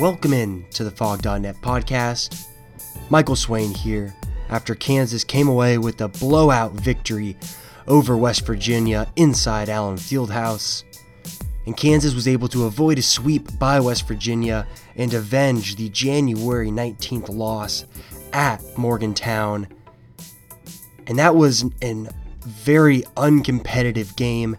Welcome in to the Fog.net podcast. Michael Swain here after Kansas came away with a blowout victory over West Virginia inside Allen Fieldhouse. And Kansas was able to avoid a sweep by West Virginia and avenge the January 19th loss at Morgantown. And that was a very uncompetitive game.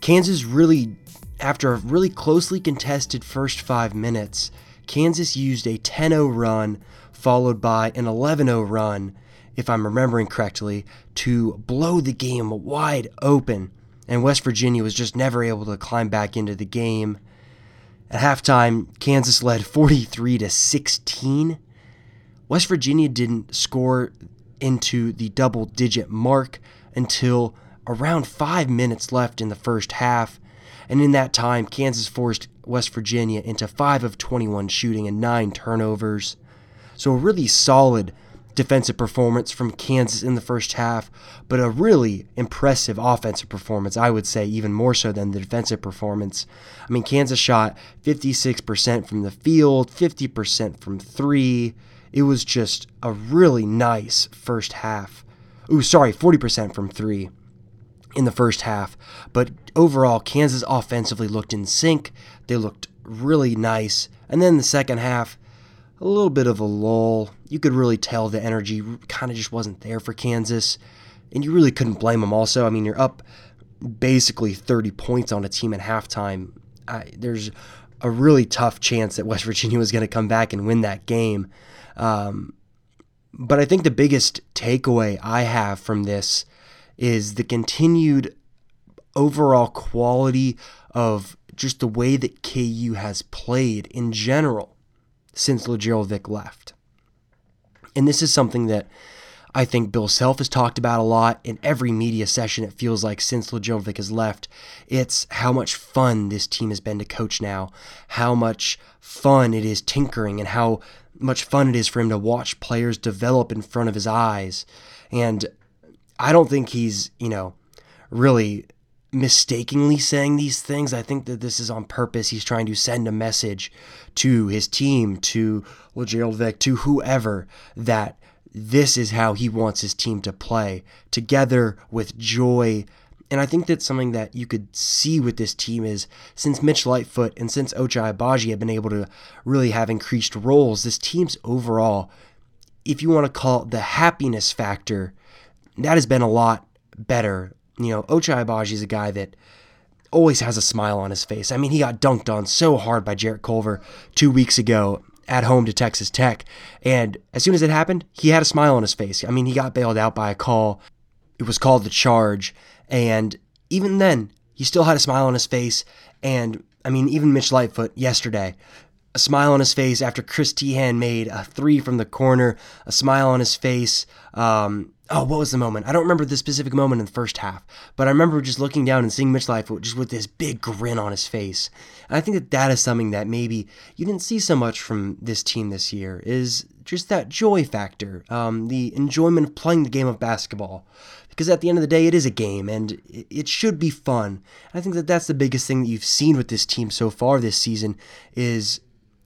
Kansas really, after a really closely contested first 5 minutes, Kansas used a 10-0 run followed by an 11-0 run, if I'm remembering correctly, to blow the game wide open. And West Virginia was just never able to climb back into the game. At halftime, Kansas led 43-16. West Virginia didn't score into the double-digit mark until around 5 minutes left in the first half. And in that time, Kansas forced West Virginia into 5 of 21 shooting and 9 turnovers. So a really solid defensive performance from Kansas in the first half, but a really impressive offensive performance, I would say, even more so than the defensive performance. I mean, Kansas shot 56% from the field, 50% from three. It was just a really nice first half. 40% from three in the first half. But overall, Kansas offensively looked in sync. They looked really nice. And then the second half, a little bit of a lull. You could really tell the energy kind of just wasn't there for Kansas, and you really couldn't blame them also. I mean, you're up basically 30 points on a team at halftime. There's a really tough chance that West Virginia was going to come back and win that game. But I think the biggest takeaway I have from this is the continued overall quality of just the way that KU has played in general since LaGerald Vick left. And this is something that I think Bill Self has talked about a lot in every media session, it feels like, since LaGerald Vick has left. It's how much fun this team has been to coach now, how much fun it is tinkering, and how much fun it is for him to watch players develop in front of his eyes. And I don't think he's, really mistakenly saying these things. I think that this is on purpose. He's trying to send a message to his team, to LaGerald Vick, to whoever, that this is how he wants his team to play, together with joy. And I think that's something that you could see with this team is, since Mitch Lightfoot and since Ochai Agbaji have been able to really have increased roles, this team's overall, if you want to call it the happiness factor, that has been a lot better. Ochai Agbaji is a guy that always has a smile on his face. I mean, he got dunked on so hard by Jarrett Culver 2 weeks ago at home to Texas Tech. And as soon as it happened, he had a smile on his face. I mean, he got bailed out by a call. It was called the charge. And even then, he still had a smile on his face. And, I mean, even Mitch Lightfoot yesterday, a smile on his face after Chris Teahan made a three from the corner, a smile on his face. What was the moment? I don't remember the specific moment in the first half, but I remember just looking down and seeing Mitch Lightfoot just with this big grin on his face. And I think that is something that maybe you didn't see so much from this team this year, is just that joy factor, the enjoyment of playing the game of basketball. Because at the end of the day, it is a game, and it should be fun. And I think that's the biggest thing that you've seen with this team so far this season is,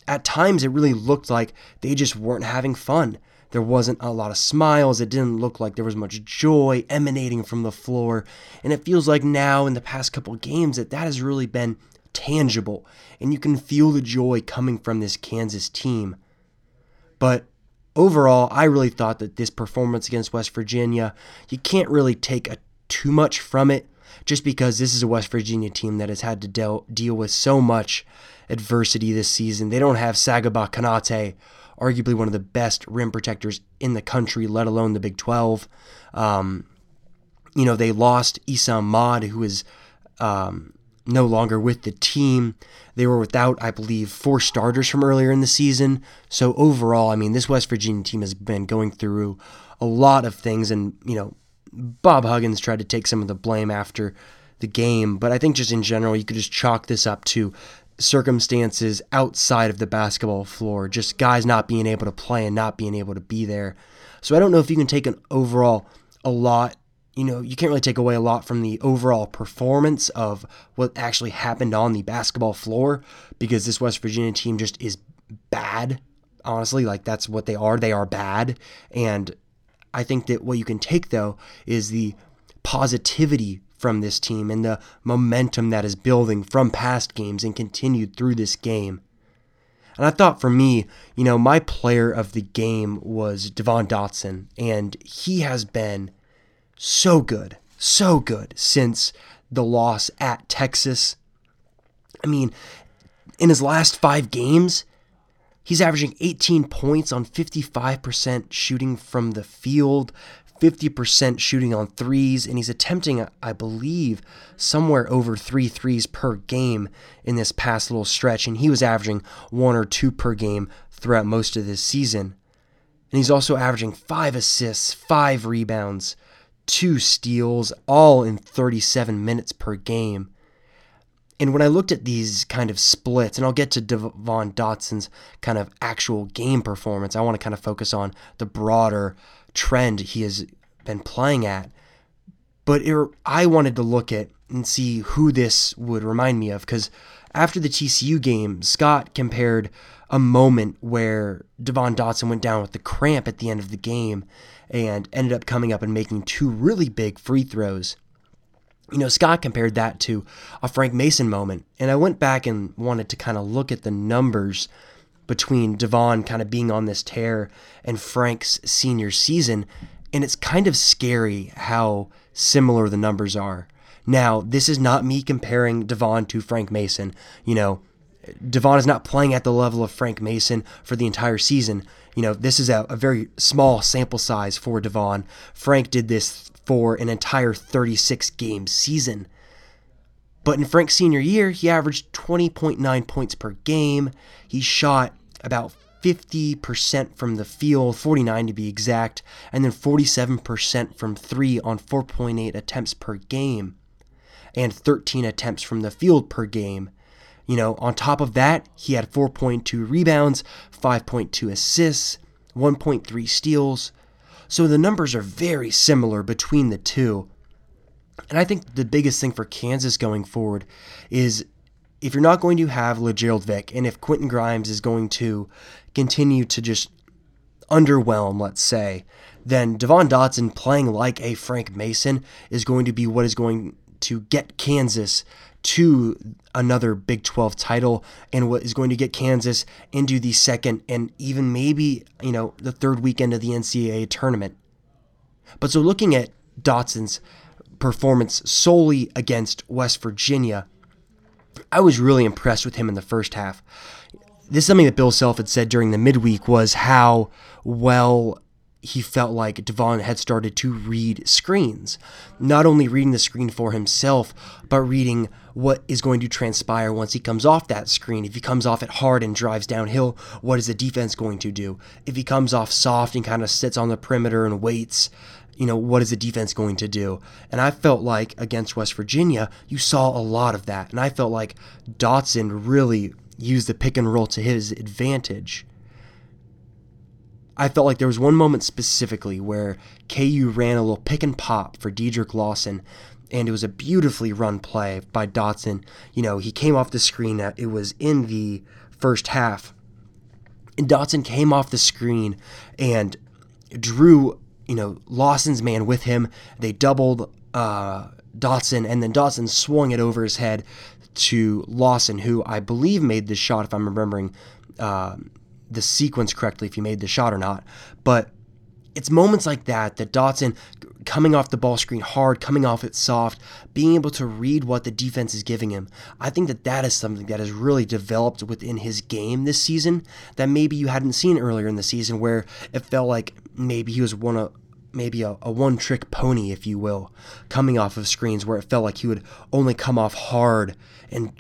at times, it really looked like they just weren't having fun. There wasn't a lot of smiles. It didn't look like there was much joy emanating from the floor. And it feels like now in the past couple games that has really been tangible. And you can feel the joy coming from this Kansas team. But overall, I really thought that this performance against West Virginia, you can't really take too much from it, just because this is a West Virginia team that has had to deal with so much adversity this season. They don't have Sagaba Kanate, arguably one of the best rim protectors in the country, let alone the Big 12. They lost Esa Ahmad, who is no longer with the team. They were without, I believe, 4 starters from earlier in the season. So overall, I mean, this West Virginia team has been going through a lot of things, and, Bob Huggins tried to take some of the blame after the game, but I think just in general, you could just chalk this up to circumstances outside of the basketball floor, just guys not being able to play and not being able to be there. So I don't know if you can take a lot you know, you can't really take away a lot from the overall performance of what actually happened on the basketball floor, because this West Virginia team just is bad. Honestly, like, that's what they are. They are bad. And I think that what you can take, though, is the positivity from this team and the momentum that is building from past games and continued through this game. And I thought, for me, you know, my player of the game was Devon Dotson, and he has been so good since the loss at Texas. I mean, in his last 5 games, he's averaging 18 points on 55% shooting from the field, 50% shooting on threes, and he's attempting, I believe, somewhere over 3 threes per game in this past little stretch, and he was averaging 1 or 2 per game throughout most of this season. And he's also averaging 5 assists, 5 rebounds, 2 steals, all in 37 minutes per game. And when I looked at these kind of splits, and I'll get to Devon Dotson's kind of actual game performance, I want to kind of focus on the broader trend he has been playing at. But I wanted to look at and see who this would remind me of, because after the TCU game, Scott compared a moment where Devon Dotson went down with the cramp at the end of the game and ended up coming up and making 2 really big free throws. You know, Scott compared that to a Frank Mason moment, and I went back and wanted to kind of look at the numbers between Devon kind of being on this tear and Frank's senior season, and it's kind of scary how similar the numbers are. Now, this is not me comparing Devon to Frank Mason. You know, Devon is not playing at the level of Frank Mason for the entire season. You know, this is a very small sample size for Devon. Frank did this for an entire 36-game season. But in Frank's senior year, he averaged 20.9 points per game. He shot about 50% from the field, 49 to be exact, and then 47% from 3 on 4.8 attempts per game, and 13 attempts from the field per game. You know, on top of that, he had 4.2 rebounds, 5.2 assists, 1.3 steals. So the numbers are very similar between the two. And I think the biggest thing for Kansas going forward is, if you're not going to have LaGerald Vick, and if Quentin Grimes is going to continue to just underwhelm, let's say, then Devon Dotson playing like a Frank Mason is going to be what is going to get Kansas to another Big 12 title, and what is going to get Kansas into the second and even maybe, you know, the third weekend of the NCAA tournament. But so looking at Dotson's performance solely against West Virginia, I was really impressed with him in the first half. This is something that Bill Self had said during the midweek, was how well he felt like Devon had started to read screens. Not only reading the screen for himself, but reading what is going to transpire once he comes off that screen. If he comes off it hard and drives downhill, what is the defense going to do? If he comes off soft and kind of sits on the perimeter and waits, you know, what is the defense going to do? And I felt like against West Virginia, you saw a lot of that. And I felt like Dotson really used the pick and roll to his advantage. I felt like there was one moment specifically where KU ran a little pick and pop for Dedric Lawson, and it was a beautifully run play by Dotson. You know, he came off the screen. It was in the first half, and Dotson came off the screen and drew, you know, Lawson's man with him. They doubled Dotson, and then Dotson swung it over his head to Lawson, who I believe made the shot, if I'm remembering the sequence correctly, if he made the shot or not. But it's moments like that, that Dotson coming off the ball screen hard, coming off it soft, being able to read what the defense is giving him. I think that that is something that has really developed within his game this season that maybe you hadn't seen earlier in the season, where it felt like maybe he was a one-trick pony, if you will, coming off of screens, where it felt like he would only come off hard and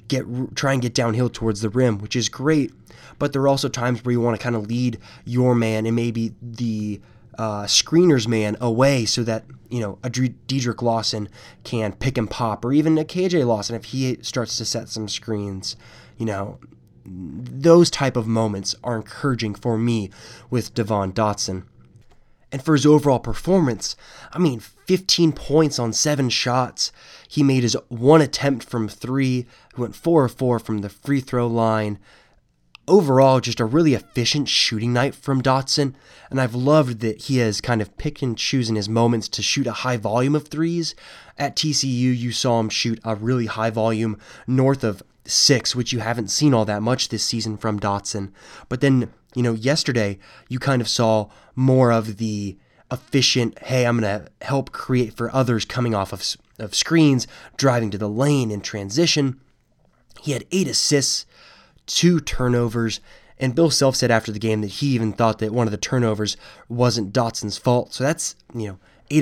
try and get downhill towards the rim, which is great. But there are also times where you want to kind of lead your man and maybe the screener's man away, so that, you know, a Dedric Lawson can pick and pop, or even a KJ Lawson if he starts to set some screens. You know, those type of moments are encouraging for me with Devon Dotson. And for his overall performance, 15 points on 7 shots. He made his one attempt from 3. He went 4 of 4 from the free throw line. Overall, just a really efficient shooting night from Dotson. And I've loved that he has kind of picked and chosen his moments to shoot a high volume of threes. At TCU, you saw him shoot a really high volume north of 6, which you haven't seen all that much this season from Dotson. But then, yesterday, you kind of saw more of the efficient, hey, I'm going to help create for others coming off of screens, driving to the lane in transition. He had 8 assists, 2 turnovers, and Bill Self said after the game that he even thought that one of the turnovers wasn't Dotson's fault. So that's, 8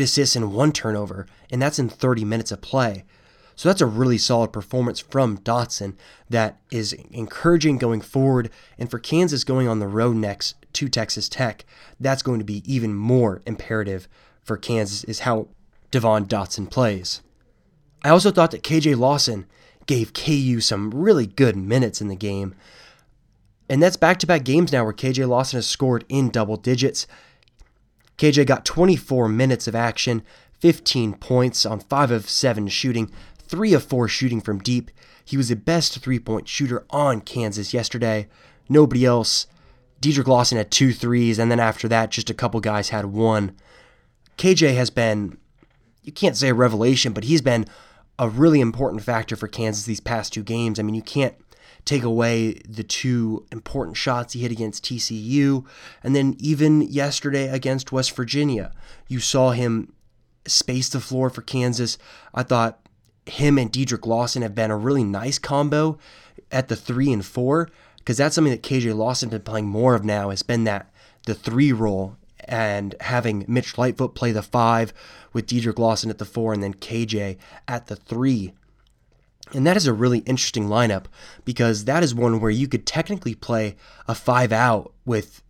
assists and 1 turnover, and that's in 30 minutes of play. So that's a really solid performance from Dotson that is encouraging going forward. And for Kansas going on the road next to Texas Tech, that's going to be even more imperative for Kansas is how Devon Dotson plays. I also thought that KJ Lawson gave KU some really good minutes in the game. And that's back-to-back games now where KJ Lawson has scored in double digits. KJ got 24 minutes of action, 15 points on 5 of 7 shooting, 3 of 4 shooting from deep. He was the best three-point shooter on Kansas yesterday. Nobody else. Dedric Lawson had 2 threes, and then after that, just a couple guys had 1. KJ has been, you can't say a revelation, but he's been a really important factor for Kansas these past 2 games. You can't take away the 2 important shots he hit against TCU, and then even yesterday against West Virginia. You saw him space the floor for Kansas. I thought him and Dedric Lawson have been a really nice combo at the 3 and 4, because that's something that KJ Lawson has been playing more of now, has been the 3 role, and having Mitch Lightfoot play the 5 with Dedric Lawson at the 4 and then KJ at the 3. And that is a really interesting lineup, because that is one where you could technically play a 5 out with,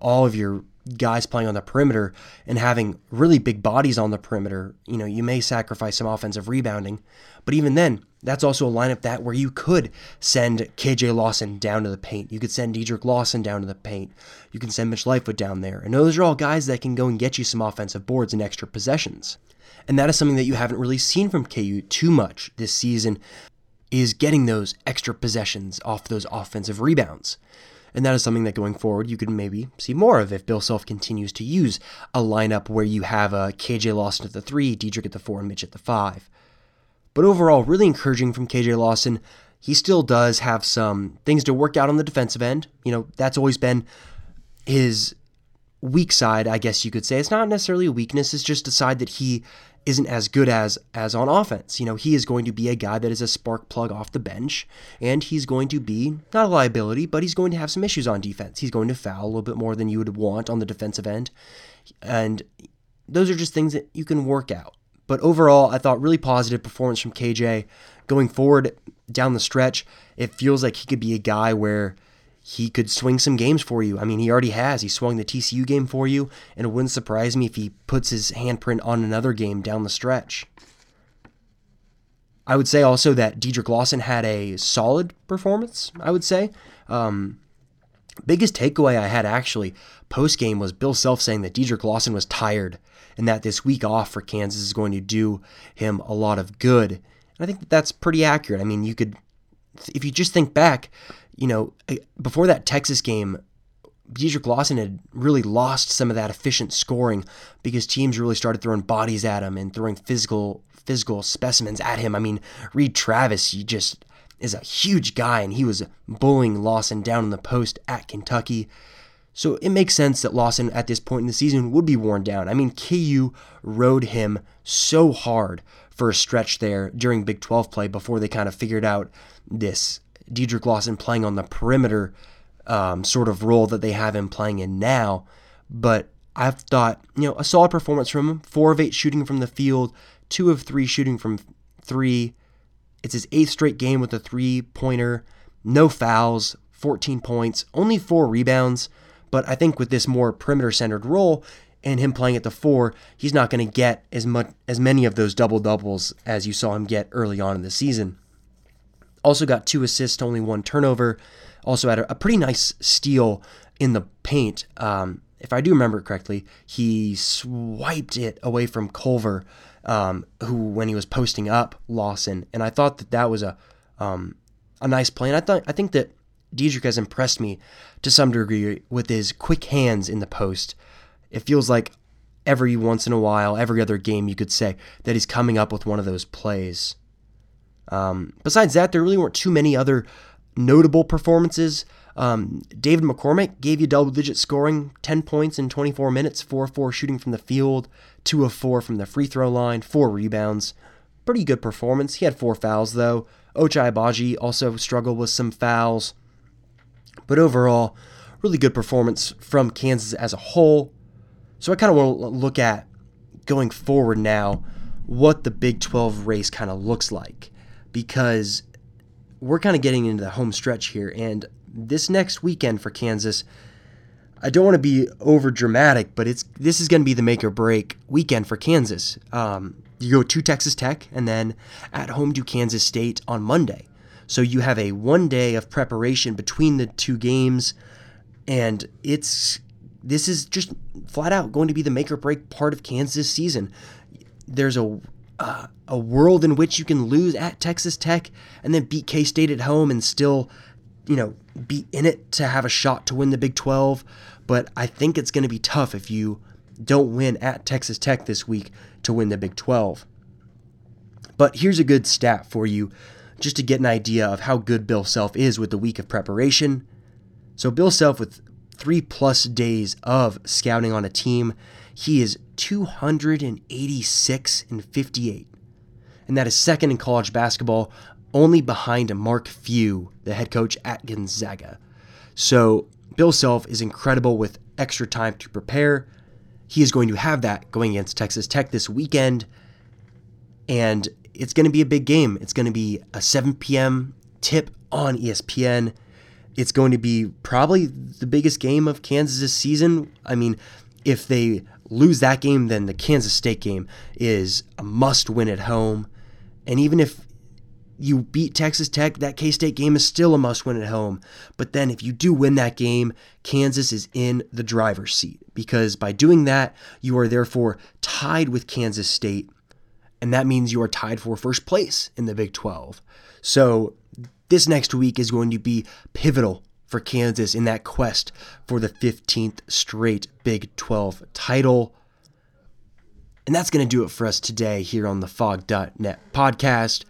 all of your guys playing on the perimeter and having really big bodies on the perimeter. You may sacrifice some offensive rebounding, but even then, that's also a lineup that where you could send KJ Lawson down to the paint. You could send Dedric Lawson down to the paint. You can send Mitch Lightfoot down there. And those are all guys that can go and get you some offensive boards and extra possessions. And that is something that you haven't really seen from KU too much this season, is getting those extra possessions off those offensive rebounds. And that is something that going forward you could maybe see more of if Bill Self continues to use a lineup where you have KJ Lawson at the 3, Dedric at the 4, and Mitch at the 5. But overall, really encouraging from KJ Lawson. He still does have some things to work out on the defensive end. That's always been his weak side, I guess you could say. It's not necessarily a weakness, it's just a side that he isn't as good as on offense. He is going to be a guy that is a spark plug off the bench, and he's going to be not a liability, but he's going to have some issues on defense. He's going to foul a little bit more than you would want on the defensive end, and those are just things that you can work out. But overall, I thought really positive performance from KJ. Going forward down the stretch, it feels like he could be a guy where he could swing some games for you. He already has. He swung the TCU game for you, and it wouldn't surprise me if he puts his handprint on another game down the stretch. I would say also that Dedric Lawson had a solid performance, I would say. Biggest takeaway I had actually post-game was Bill Self saying that Dedric Lawson was tired and that this week off for Kansas is going to do him a lot of good. And I think that that's pretty accurate. You could, if you just think back, before that Texas game, Dedric Lawson had really lost some of that efficient scoring because teams really started throwing bodies at him and throwing physical specimens at him. Reid Travis, he just is a huge guy, and he was bullying Lawson down in the post at Kentucky. So it makes sense that Lawson at this point in the season would be worn down. KU rode him so hard for a stretch there during Big 12 play before they kind of figured out this Dedric Lawson playing on the perimeter sort of role that they have him playing in now. But I've thought, a solid performance from him. 4 of 8 shooting from the field, 2 of 3 shooting from 3. It's his 8th straight game with a 3-pointer. No fouls, 14 points, only 4 rebounds. But I think with this more perimeter-centered role and him playing at the 4, he's not going to get as many of those double-doubles as you saw him get early on in the season. Also got 2 assists, only 1 turnover. Also had a pretty nice steal in the paint. if I do remember correctly, he swiped it away from Culver, who, when he was posting up Lawson. And I thought that that was a nice play. And I think that Dedric has impressed me to some degree with his quick hands in the post. It feels like every once in a while, every other game, you could say, that he's coming up with one of those plays. Besides that, there really weren't too many other notable performances. David McCormick gave you double-digit scoring, 10 points in 24 minutes, 4-4 shooting from the field, 2-4 from the free throw line, 4 rebounds. Pretty good performance. He had 4 fouls, though. Ochai Agbaji also struggled with some fouls. But overall, really good performance from Kansas as a whole. So I kind of want to look at, going forward now, what the Big 12 race kind of looks like, because we're kind of getting into the home stretch here, and this next weekend for Kansas, I don't want to be over dramatic, but this is going to be the make or break weekend for Kansas. You go to Texas Tech and then at home to Kansas State on Monday. So you have a 1 day of preparation between the two games, and this is just flat out going to be the make or break part of Kansas' season. There's a world in which you can lose at Texas Tech and then beat K-State at home and still, be in it to have a shot to win the Big 12. But I think it's going to be tough if you don't win at Texas Tech this week to win the Big 12. But here's a good stat for you just to get an idea of how good Bill Self is with the week of preparation. So Bill Self, with 3+ days of scouting on a team, he is 286-58, and that is second in college basketball, only behind Mark Few, the head coach at Gonzaga. So Bill Self is incredible with extra time to prepare. He is going to have that going against Texas Tech this weekend, and it's going to be a big game. It's going to be a 7 p.m. tip on ESPN. It's going to be probably the biggest game of Kansas' season. I mean, if they lose that game, then the Kansas State game is a must-win at home. And even if you beat Texas Tech, that K-State game is still a must-win at home. But then if you do win that game, Kansas is in the driver's seat, because by doing that, you are therefore tied with Kansas State, and that means you are tied for first place in the Big 12. So this next week is going to be pivotal for Kansas in that quest for the 15th straight Big 12 title. And that's going to do it for us today here on the Fog.net podcast.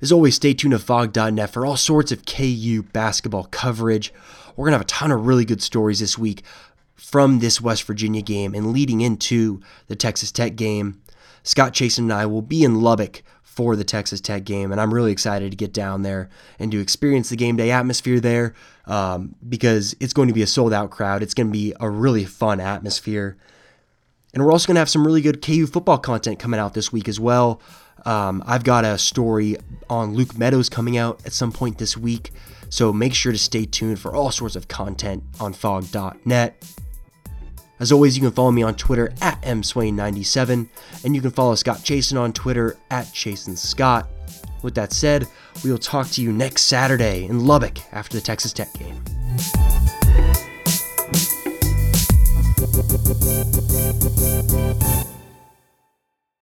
As always, stay tuned to Fog.net for all sorts of KU basketball coverage. We're going to have a ton of really good stories this week from this West Virginia game and leading into the Texas Tech game. Scott Chasen and I will be in Lubbock for the Texas Tech game, and I'm really excited to get down there and to experience the game day atmosphere there, because it's going to be a sold-out crowd. It's going to be a really fun atmosphere. And we're also going to have some really good KU football content coming out this week as well. I've got a story on Luke Meadows coming out at some point this week, so make sure to stay tuned for all sorts of content on Fog.net. As always, you can follow me on Twitter at mswain97, and you can follow Scott Chasen on Twitter at ChasenScott. With that said, we will talk to you next Saturday in Lubbock after the Texas Tech game.